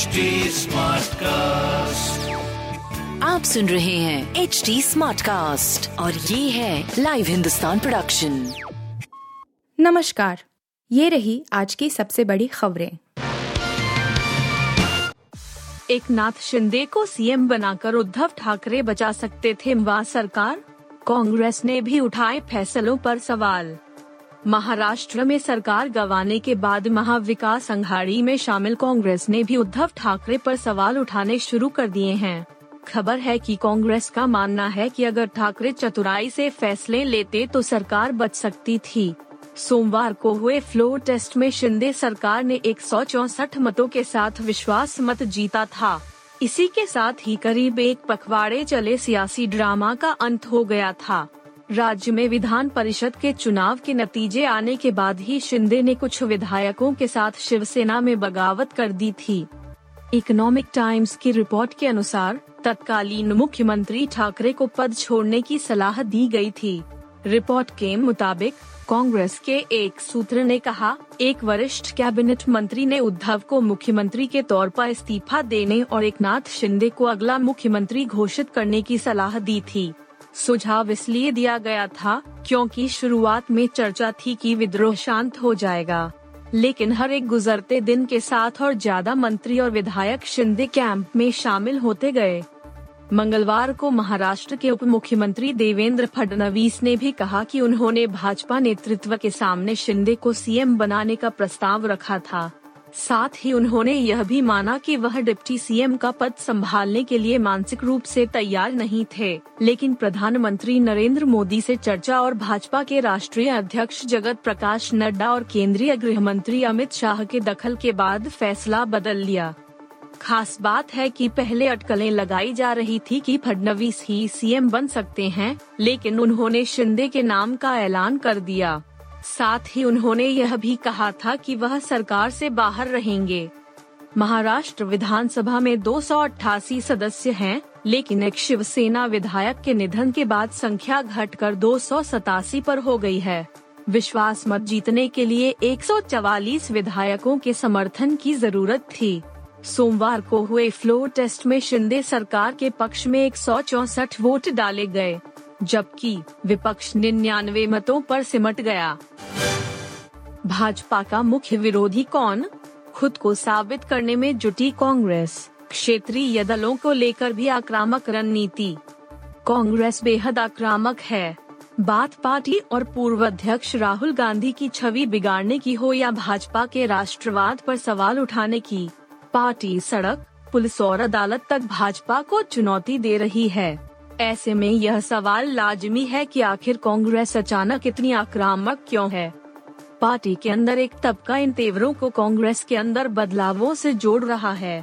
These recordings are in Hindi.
स्मार्ट कास्ट, आप सुन रहे हैं HD स्मार्ट कास्ट और ये है लाइव हिंदुस्तान प्रोडक्शन। नमस्कार, ये रही आज की सबसे बड़ी खबरें। एक नाथ शिंदे को सीएम बनाकर उद्धव ठाकरे बचा सकते थे वा सरकार, कांग्रेस ने भी उठाए फैसलों पर सवाल। महाराष्ट्र में सरकार गंवाने के बाद महाविकास आघाड़ी में शामिल कांग्रेस ने भी उद्धव ठाकरे पर सवाल उठाने शुरू कर दिए हैं। खबर है कि कांग्रेस का मानना है कि अगर ठाकरे चतुराई से फैसले लेते तो सरकार बच सकती थी। सोमवार को हुए फ्लोर टेस्ट में शिंदे सरकार ने 164 मतों के साथ विश्वास मत जीता था। इसी के साथ ही करीब एक पखवाड़े चले सियासी ड्रामा का अंत हो गया था। राज्य में विधान परिषद के चुनाव के नतीजे आने के बाद ही शिंदे ने कुछ विधायकों के साथ शिवसेना में बगावत कर दी थी। इकोनॉमिक टाइम्स की रिपोर्ट के अनुसार तत्कालीन मुख्यमंत्री ठाकरे को पद छोड़ने की सलाह दी गई थी। रिपोर्ट के मुताबिक कांग्रेस के एक सूत्र ने कहा, एक वरिष्ठ कैबिनेट मंत्री ने उद्धव को मुख्यमंत्री के तौर पर इस्तीफा देने और एक नाथ शिंदे को अगला मुख्यमंत्री घोषित करने की सलाह दी थी। सुझाव इसलिए दिया गया था क्योंकि शुरुआत में चर्चा थी कि विद्रोह शांत हो जाएगा, लेकिन हर एक गुजरते दिन के साथ और ज्यादा मंत्री और विधायक शिंदे कैंप में शामिल होते गए। मंगलवार को महाराष्ट्र के उप मुख्यमंत्री देवेंद्र फडणवीस ने भी कहा कि उन्होंने भाजपा नेतृत्व के सामने शिंदे को सीएम बनाने का प्रस्ताव रखा था। साथ ही उन्होंने यह भी माना कि वह डिप्टी सीएम का पद संभालने के लिए मानसिक रूप से तैयार नहीं थे, लेकिन प्रधानमंत्री नरेंद्र मोदी से चर्चा और भाजपा के राष्ट्रीय अध्यक्ष जगत प्रकाश नड्डा और केंद्रीय गृह मंत्री अमित शाह के दखल के बाद फैसला बदल लिया। खास बात है कि पहले अटकलें लगाई जा रही थी कि फडणवीस ही सीएम बन सकते हैं, लेकिन उन्होंने शिंदे के नाम का ऐलान कर दिया। साथ ही उन्होंने यह भी कहा था कि वह सरकार से बाहर रहेंगे। महाराष्ट्र विधानसभा में 288 सदस्य हैं, लेकिन एक शिवसेना विधायक के निधन के बाद संख्या घटकर 287 पर हो गई है। विश्वास मत जीतने के लिए 144 विधायकों के समर्थन की जरूरत थी। सोमवार को हुए फ्लोर टेस्ट में शिंदे सरकार के पक्ष में 164 वोट डाले गए, जबकि विपक्ष 99 मतों पर सिमट गया। भाजपा का मुख्य विरोधी कौन? खुद को साबित करने में जुटी कांग्रेस, क्षेत्रीय दलों को लेकर भी आक्रामक रणनीति। कांग्रेस बेहद आक्रामक है। बात पार्टी और पूर्व अध्यक्ष राहुल गांधी की छवि बिगाड़ने की हो या भाजपा के राष्ट्रवाद पर सवाल उठाने की, पार्टी सड़क, पुलिस और अदालत तक भाजपा को चुनौती दे रही है। ऐसे में यह सवाल लाजमी है कि आखिर कांग्रेस अचानक इतनी आक्रामक क्यों है। पार्टी के अंदर एक तबका इन तेवरों को कांग्रेस के अंदर बदलावों से जोड़ रहा है।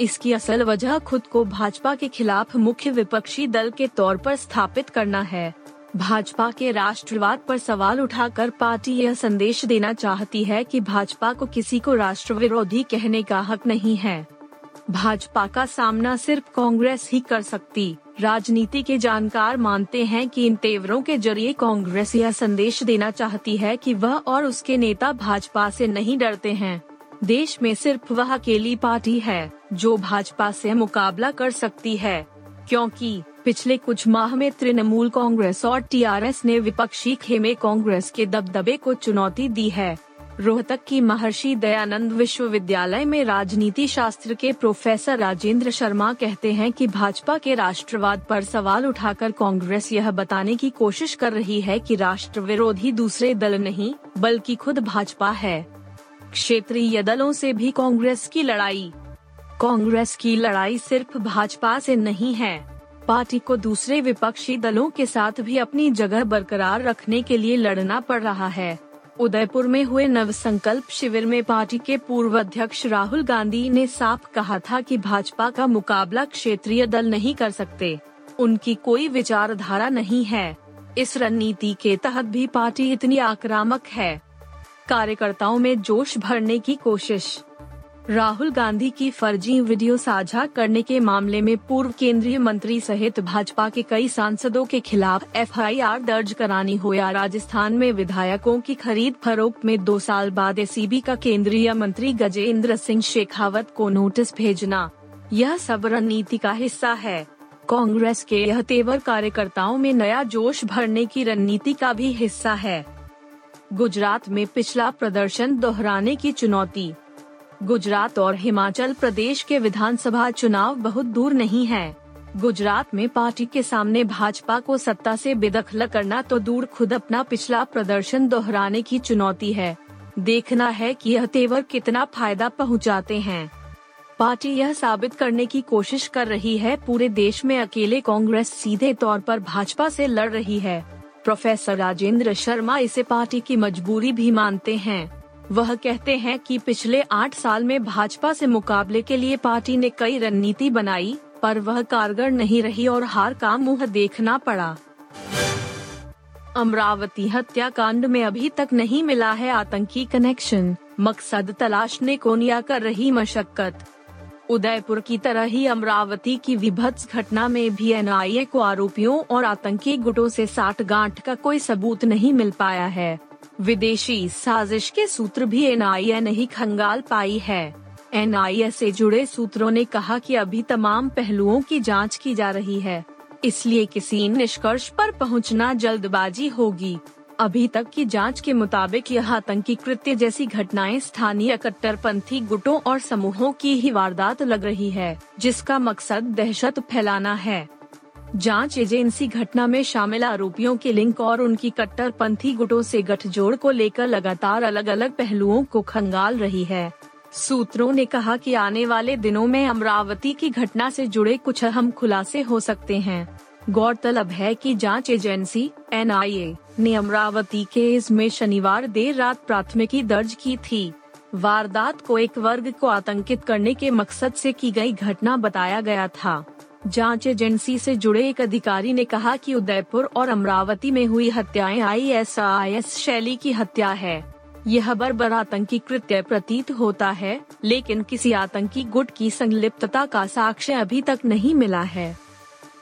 इसकी असल वजह खुद को भाजपा के खिलाफ मुख्य विपक्षी दल के तौर पर स्थापित करना है। भाजपा के राष्ट्रवाद पर सवाल उठाकर पार्टी यह संदेश देना चाहती है कि भाजपा को किसी को राष्ट्र विरोधी कहने का हक नहीं है। भाजपा का सामना सिर्फ कांग्रेस ही कर सकती। राजनीति के जानकार मानते हैं कि इन तेवरों के जरिए कांग्रेस यह संदेश देना चाहती है कि वह और उसके नेता भाजपा से नहीं डरते हैं। देश में सिर्फ वह अकेली पार्टी है जो भाजपा से मुकाबला कर सकती है, क्योंकि पिछले कुछ माह में तृणमूल कांग्रेस और TRS ने विपक्षी खेमे कांग्रेस के दबदबे को चुनौती दी है। रोहतक की महर्षि दयानंद विश्वविद्यालय में राजनीति शास्त्र के प्रोफेसर राजेंद्र शर्मा कहते हैं कि भाजपा के राष्ट्रवाद पर सवाल उठाकर कांग्रेस यह बताने की कोशिश कर रही है कि राष्ट्र विरोधी दूसरे दल नहीं बल्कि खुद भाजपा है। क्षेत्रीय दलों से भी कांग्रेस की लड़ाई। कांग्रेस की लड़ाई सिर्फ भाजपा से नहीं है। पार्टी को दूसरे विपक्षी दलों के साथ भी अपनी जगह बरकरार रखने के लिए लड़ना पड़ रहा है। उदयपुर में हुए नवसंकल्प शिविर में पार्टी के पूर्व अध्यक्ष राहुल गांधी ने साफ कहा था कि भाजपा का मुकाबला क्षेत्रीय दल नहीं कर सकते, उनकी कोई विचारधारा नहीं है। इस रणनीति के तहत भी पार्टी इतनी आक्रामक है। कार्यकर्ताओं में जोश भरने की कोशिश। राहुल गांधी की फर्जी वीडियो साझा करने के मामले में पूर्व केंद्रीय मंत्री सहित भाजपा के कई सांसदों के खिलाफ एफआईआर दर्ज करानी होया। राजस्थान में विधायकों की खरीद फरोख्त में 2 साल बाद एसीबी का केंद्रीय मंत्री गजेंद्र सिंह शेखावत को नोटिस भेजना, यह सब रणनीति का हिस्सा है। कांग्रेस के यह तेवर कार्यकर्ताओं में नया जोश भरने की रणनीति का भी हिस्सा है। गुजरात में पिछला प्रदर्शन दोहराने की चुनौती। गुजरात और हिमाचल प्रदेश के विधानसभा चुनाव बहुत दूर नहीं हैं। गुजरात में पार्टी के सामने भाजपा को सत्ता से बेदखल करना तो दूर, खुद अपना पिछला प्रदर्शन दोहराने की चुनौती है। देखना है कि यह तेवर कितना फायदा पहुंचाते हैं। पार्टी यह साबित करने की कोशिश कर रही है पूरे देश में अकेले कांग्रेस सीधे तौर पर भाजपा से लड़ रही है। प्रोफेसर राजेंद्र शर्मा इसे पार्टी की मजबूरी भी मानते हैं। वह कहते हैं कि पिछले 8 साल में भाजपा से मुकाबले के लिए पार्टी ने कई रणनीति बनाई, पर वह कारगर नहीं रही और हार का मुंह देखना पड़ा। अमरावती हत्याकांड में अभी तक नहीं मिला है आतंकी कनेक्शन, मकसद तलाशने कोनिया कर रही मशक्कत। उदयपुर की तरह ही अमरावती की विभत्स घटना में भी एनआईए को आरोपियों और आतंकी गुटों से साठगांठ का कोई सबूत नहीं मिल पाया है। विदेशी साजिश के सूत्र भी एनआईए नहीं खंगाल पाई है। एनआईए से जुड़े सूत्रों ने कहा कि अभी तमाम पहलुओं की जांच की जा रही है, इसलिए किसी निष्कर्ष पर पहुंचना जल्दबाजी होगी। अभी तक की जांच के मुताबिक यह आतंकी कृत्य जैसी घटनाएं स्थानीय कट्टरपंथी गुटों और समूहों की ही वारदात लग रही है, जिसका मकसद दहशत फैलाना है। जांच एजेंसी घटना में शामिल आरोपियों के लिंक और उनकी कट्टरपंथी गुटों से गठजोड़ को लेकर लगातार अलग अलग पहलुओं को खंगाल रही है। सूत्रों ने कहा कि आने वाले दिनों में अमरावती की घटना से जुड़े कुछ अहम खुलासे हो सकते हैं। गौरतलब है कि जांच एजेंसी एनआईए ने अमरावती केस में शनिवार देर रात प्राथमिकी दर्ज की थी। वारदात को एक वर्ग को आतंकित करने के मकसद से की गई घटना बताया गया था। जांच एजेंसी से जुड़े एक अधिकारी ने कहा कि उदयपुर और अमरावती में हुई हत्याएं आईएसआईएस शैली की हत्या है। यह बर्बर आतंकी कृत्य प्रतीत होता है, लेकिन किसी आतंकी गुट की संलिप्तता का साक्ष्य अभी तक नहीं मिला है।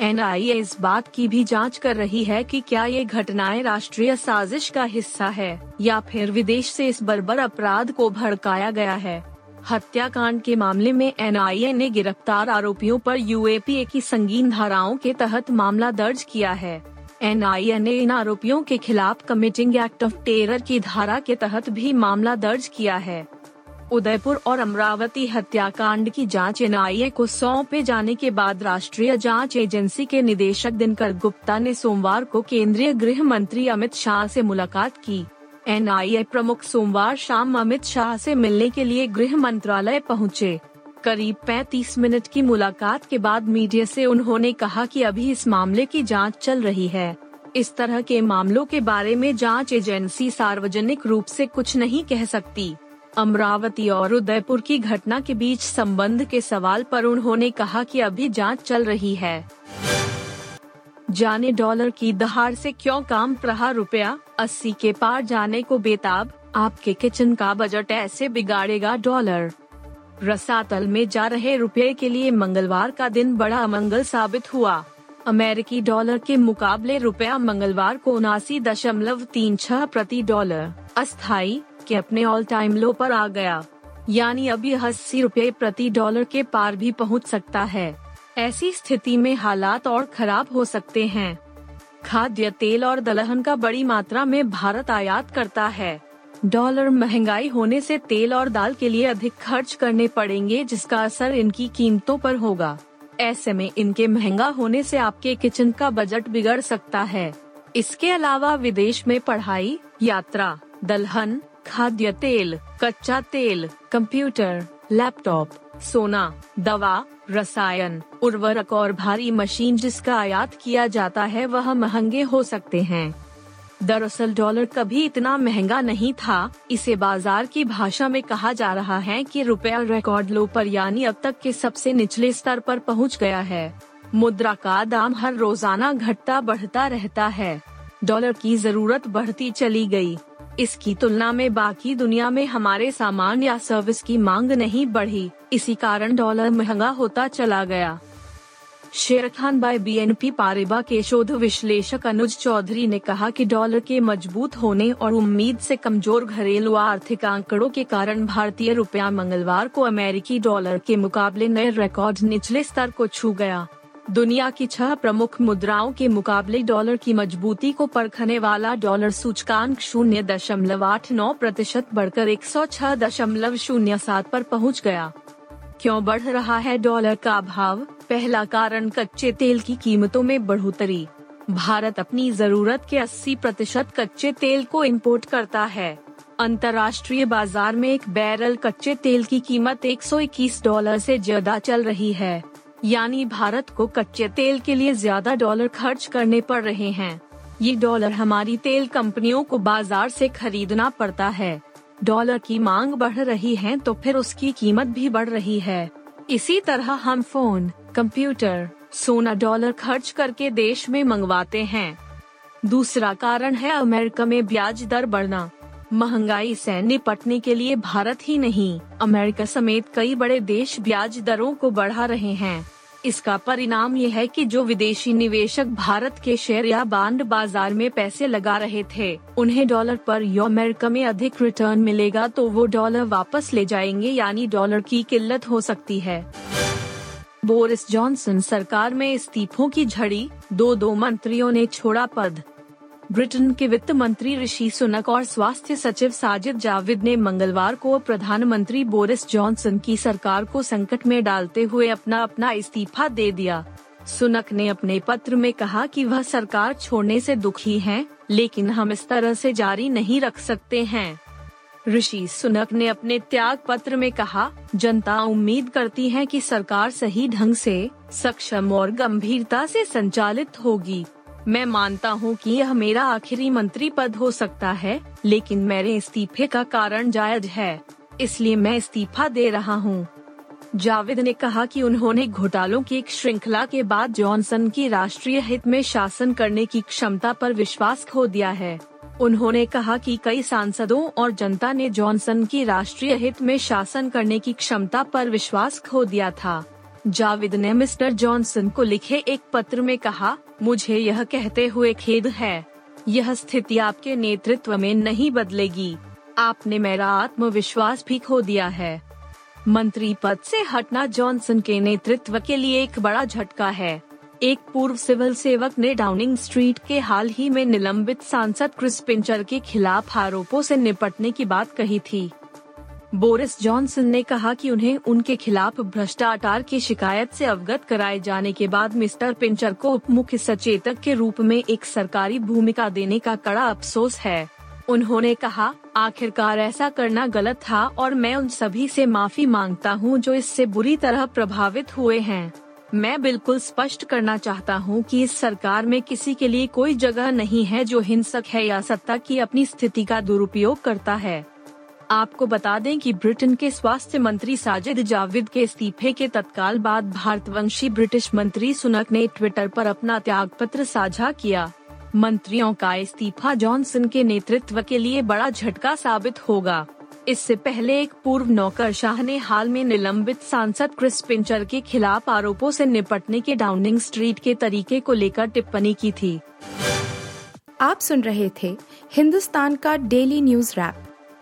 एनआईए इस बात की भी जांच कर रही है कि क्या ये घटनाएं राष्ट्रीय साजिश का हिस्सा है या फिर विदेश से इस बर्बर अपराध को भड़काया गया है। हत्याकांड के मामले में एनआईए ने गिरफ्तार आरोपियों पर यूएपीए की संगीन धाराओं के तहत मामला दर्ज किया है। एनआईए ने इन आरोपियों के खिलाफ कमिटिंग एक्ट ऑफ टेरर की धारा के तहत भी मामला दर्ज किया है। उदयपुर और अमरावती हत्याकांड की जांच एनआईए को सौंपे जाने के बाद राष्ट्रीय जांच एजेंसी के निदेशक दिनकर गुप्ता ने सोमवार को केंद्रीय गृह मंत्री अमित शाह से मुलाकात की। एनआईए प्रमुख सोमवार शाम अमित शाह से मिलने के लिए गृह मंत्रालय पहुंचे। करीब 35 मिनट की मुलाकात के बाद मीडिया से उन्होंने कहा कि अभी इस मामले की जाँच चल रही है। इस तरह के मामलों के बारे में जाँच एजेंसी सार्वजनिक रूप से कुछ नहीं कह सकती। अमरावती और उदयपुर की घटना के बीच संबंध के सवाल पर उन्होंने कहा कि अभी जांच चल रही है। जाने डॉलर की दहाड़ से क्यों कांप रहा रुपया, 80 के पार जाने को बेताब, आपके किचन का बजट ऐसे बिगाड़ेगा डॉलर। रसातल में जा रहे रुपये के लिए मंगलवार का दिन बड़ा अमंगल साबित हुआ। अमेरिकी डॉलर के मुकाबले रुपया मंगलवार को 79.36 प्रति डॉलर अस्थाई के अपने ऑल टाइम लो पर आ गया, यानी अब यह 80 रुपये प्रति डॉलर के पार भी पहुंच सकता है। ऐसी स्थिति में हालात और खराब हो सकते हैं। खाद्य तेल और दलहन का बड़ी मात्रा में भारत आयात करता है। डॉलर महंगाई होने से तेल और दाल के लिए अधिक खर्च करने पड़ेंगे, जिसका असर इनकी कीमतों पर होगा। ऐसे में इनके महंगा होने से आपके किचन का बजट बिगड़ सकता है। इसके अलावा विदेश में पढ़ाई, यात्रा, दलहन, खाद्य तेल, कच्चा तेल, कंप्यूटर, लैपटॉप, सोना, दवा, रसायन, उर्वरक और भारी मशीन जिसका आयात किया जाता है वह महंगे हो सकते हैं। दरअसल डॉलर कभी इतना महंगा नहीं था। इसे बाजार की भाषा में कहा जा रहा है कि रुपया रिकॉर्ड लो पर यानी अब तक के सबसे निचले स्तर पर पहुंच गया है। मुद्रा का दाम हर रोजाना घटता बढ़ता रहता है। डॉलर की जरूरत बढ़ती चली गई। इसकी तुलना में बाकी दुनिया में हमारे सामान या सर्विस की मांग नहीं बढ़ी, इसी कारण डॉलर महंगा होता चला गया। शेर खान बाय BNP पारिबा के शोध विश्लेषक अनुज चौधरी ने कहा कि डॉलर के मजबूत होने और उम्मीद से कमजोर घरेलू आर्थिक आंकड़ों के कारण भारतीय रुपया मंगलवार को अमेरिकी डॉलर के मुकाबले नए रिकॉर्ड निचले स्तर को छू गया। दुनिया की 6 प्रमुख मुद्राओं के मुकाबले डॉलर की मजबूती को परखने वाला डॉलर सूचकांक 0.89% बढ़कर 106.07 पर पहुंच गया। क्यों बढ़ रहा है डॉलर का भाव? पहला कारण कच्चे तेल की कीमतों में बढ़ोतरी। भारत अपनी जरूरत के 80% कच्चे तेल को इंपोर्ट करता है। अंतर्राष्ट्रीय बाजार में एक बैरल कच्चे तेल की कीमत $121 से ज्यादा चल रही है, यानी भारत को कच्चे तेल के लिए ज्यादा डॉलर खर्च करने पड़ रहे हैं। ये डॉलर हमारी तेल कंपनियों को बाजार से खरीदना पड़ता है। डॉलर की मांग बढ़ रही है तो फिर उसकी कीमत भी बढ़ रही है। इसी तरह हम फोन, कंप्यूटर, सोना डॉलर खर्च करके देश में मंगवाते हैं। दूसरा कारण है अमेरिका में ब्याज दर बढ़ना। महंगाई से निपटने के लिए भारत ही नहीं, अमेरिका समेत कई बड़े देश ब्याज दरों को बढ़ा रहे हैं। इसका परिणाम यह है कि जो विदेशी निवेशक भारत के शेयर या बांड बाजार में पैसे लगा रहे थे, उन्हें डॉलर पर या अमेरिका में अधिक रिटर्न मिलेगा तो वो डॉलर वापस ले जाएंगे, यानी डॉलर की किल्लत हो सकती है। बोरिस जॉनसन सरकार में इस्तीफों की झड़ी, 2 मंत्रियों ने छोड़ा पद। ब्रिटेन के वित्त मंत्री ऋषि सुनक और स्वास्थ्य सचिव साजिद जाविद ने मंगलवार को प्रधानमंत्री बोरिस जॉनसन की सरकार को संकट में डालते हुए अपना इस्तीफा दे दिया। सुनक ने अपने पत्र में कहा कि वह सरकार छोड़ने से दुखी हैं, लेकिन हम इस तरह से जारी नहीं रख सकते हैं। ऋषि सुनक ने अपने त्याग पत्र में कहा, जनता उम्मीद करती है कि सरकार सही ढंग से, सक्षम और गंभीरता से संचालित होगी। मैं मानता हूं कि यह मेरा आखिरी मंत्री पद हो सकता है, लेकिन मेरे इस्तीफे का कारण जायज है, इसलिए मैं इस्तीफा दे रहा हूं। जाविद ने कहा कि उन्होंने घोटालों की एक श्रृंखला के बाद जॉनसन की राष्ट्रीय हित में शासन करने की क्षमता पर विश्वास खो दिया है। उन्होंने कहा कि कई सांसदों और जनता ने जॉनसन की राष्ट्रीय हित में शासन करने की क्षमता पर विश्वास खो दिया था। जाविद ने मिस्टर जॉनसन को लिखे एक पत्र में कहा, मुझे यह कहते हुए खेद है, यह स्थिति आपके नेतृत्व में नहीं बदलेगी। आपने मेरा आत्मविश्वास भी खो दिया है। मंत्री पद से हटना जॉनसन के नेतृत्व के लिए एक बड़ा झटका है। एक पूर्व सिविल सेवक ने डाउनिंग स्ट्रीट के हाल ही में निलंबित सांसद क्रिस पिंचर के खिलाफ आरोपों से निपटने की बात कही थी। बोरिस जॉनसन ने कहा कि उन्हें उनके खिलाफ भ्रष्टाचार की शिकायत से अवगत कराए जाने के बाद मिस्टर पिंचर को उप मुख्य सचेतक के रूप में एक सरकारी भूमिका देने का कड़ा अफसोस है। उन्होंने कहा, आखिरकार ऐसा करना गलत था और मैं उन सभी से माफी मांगता हूं जो इससे बुरी तरह प्रभावित हुए हैं। मैं बिल्कुल स्पष्ट करना चाहता हूं कि इस सरकार में किसी के लिए कोई जगह नहीं है जो हिंसक है या सत्ता की अपनी स्थिति का दुरुपयोग करता है। आपको बता दें कि ब्रिटेन के स्वास्थ्य मंत्री साजिद जाविद के इस्तीफे के तत्काल बाद भारतवंशी ब्रिटिश मंत्री सुनक ने ट्विटर पर अपना त्यागपत्र साझा किया। मंत्रियों का इस्तीफा जॉनसन के नेतृत्व के लिए बड़ा झटका साबित होगा। इससे पहले एक पूर्व नौकरशाह ने हाल में निलंबित सांसद क्रिस पिंचर के खिलाफ आरोपों से निपटने के डाउनिंग स्ट्रीट के तरीके को लेकर टिप्पणी की थी। आप सुन रहे थे हिंदुस्तान का डेली न्यूज रैप,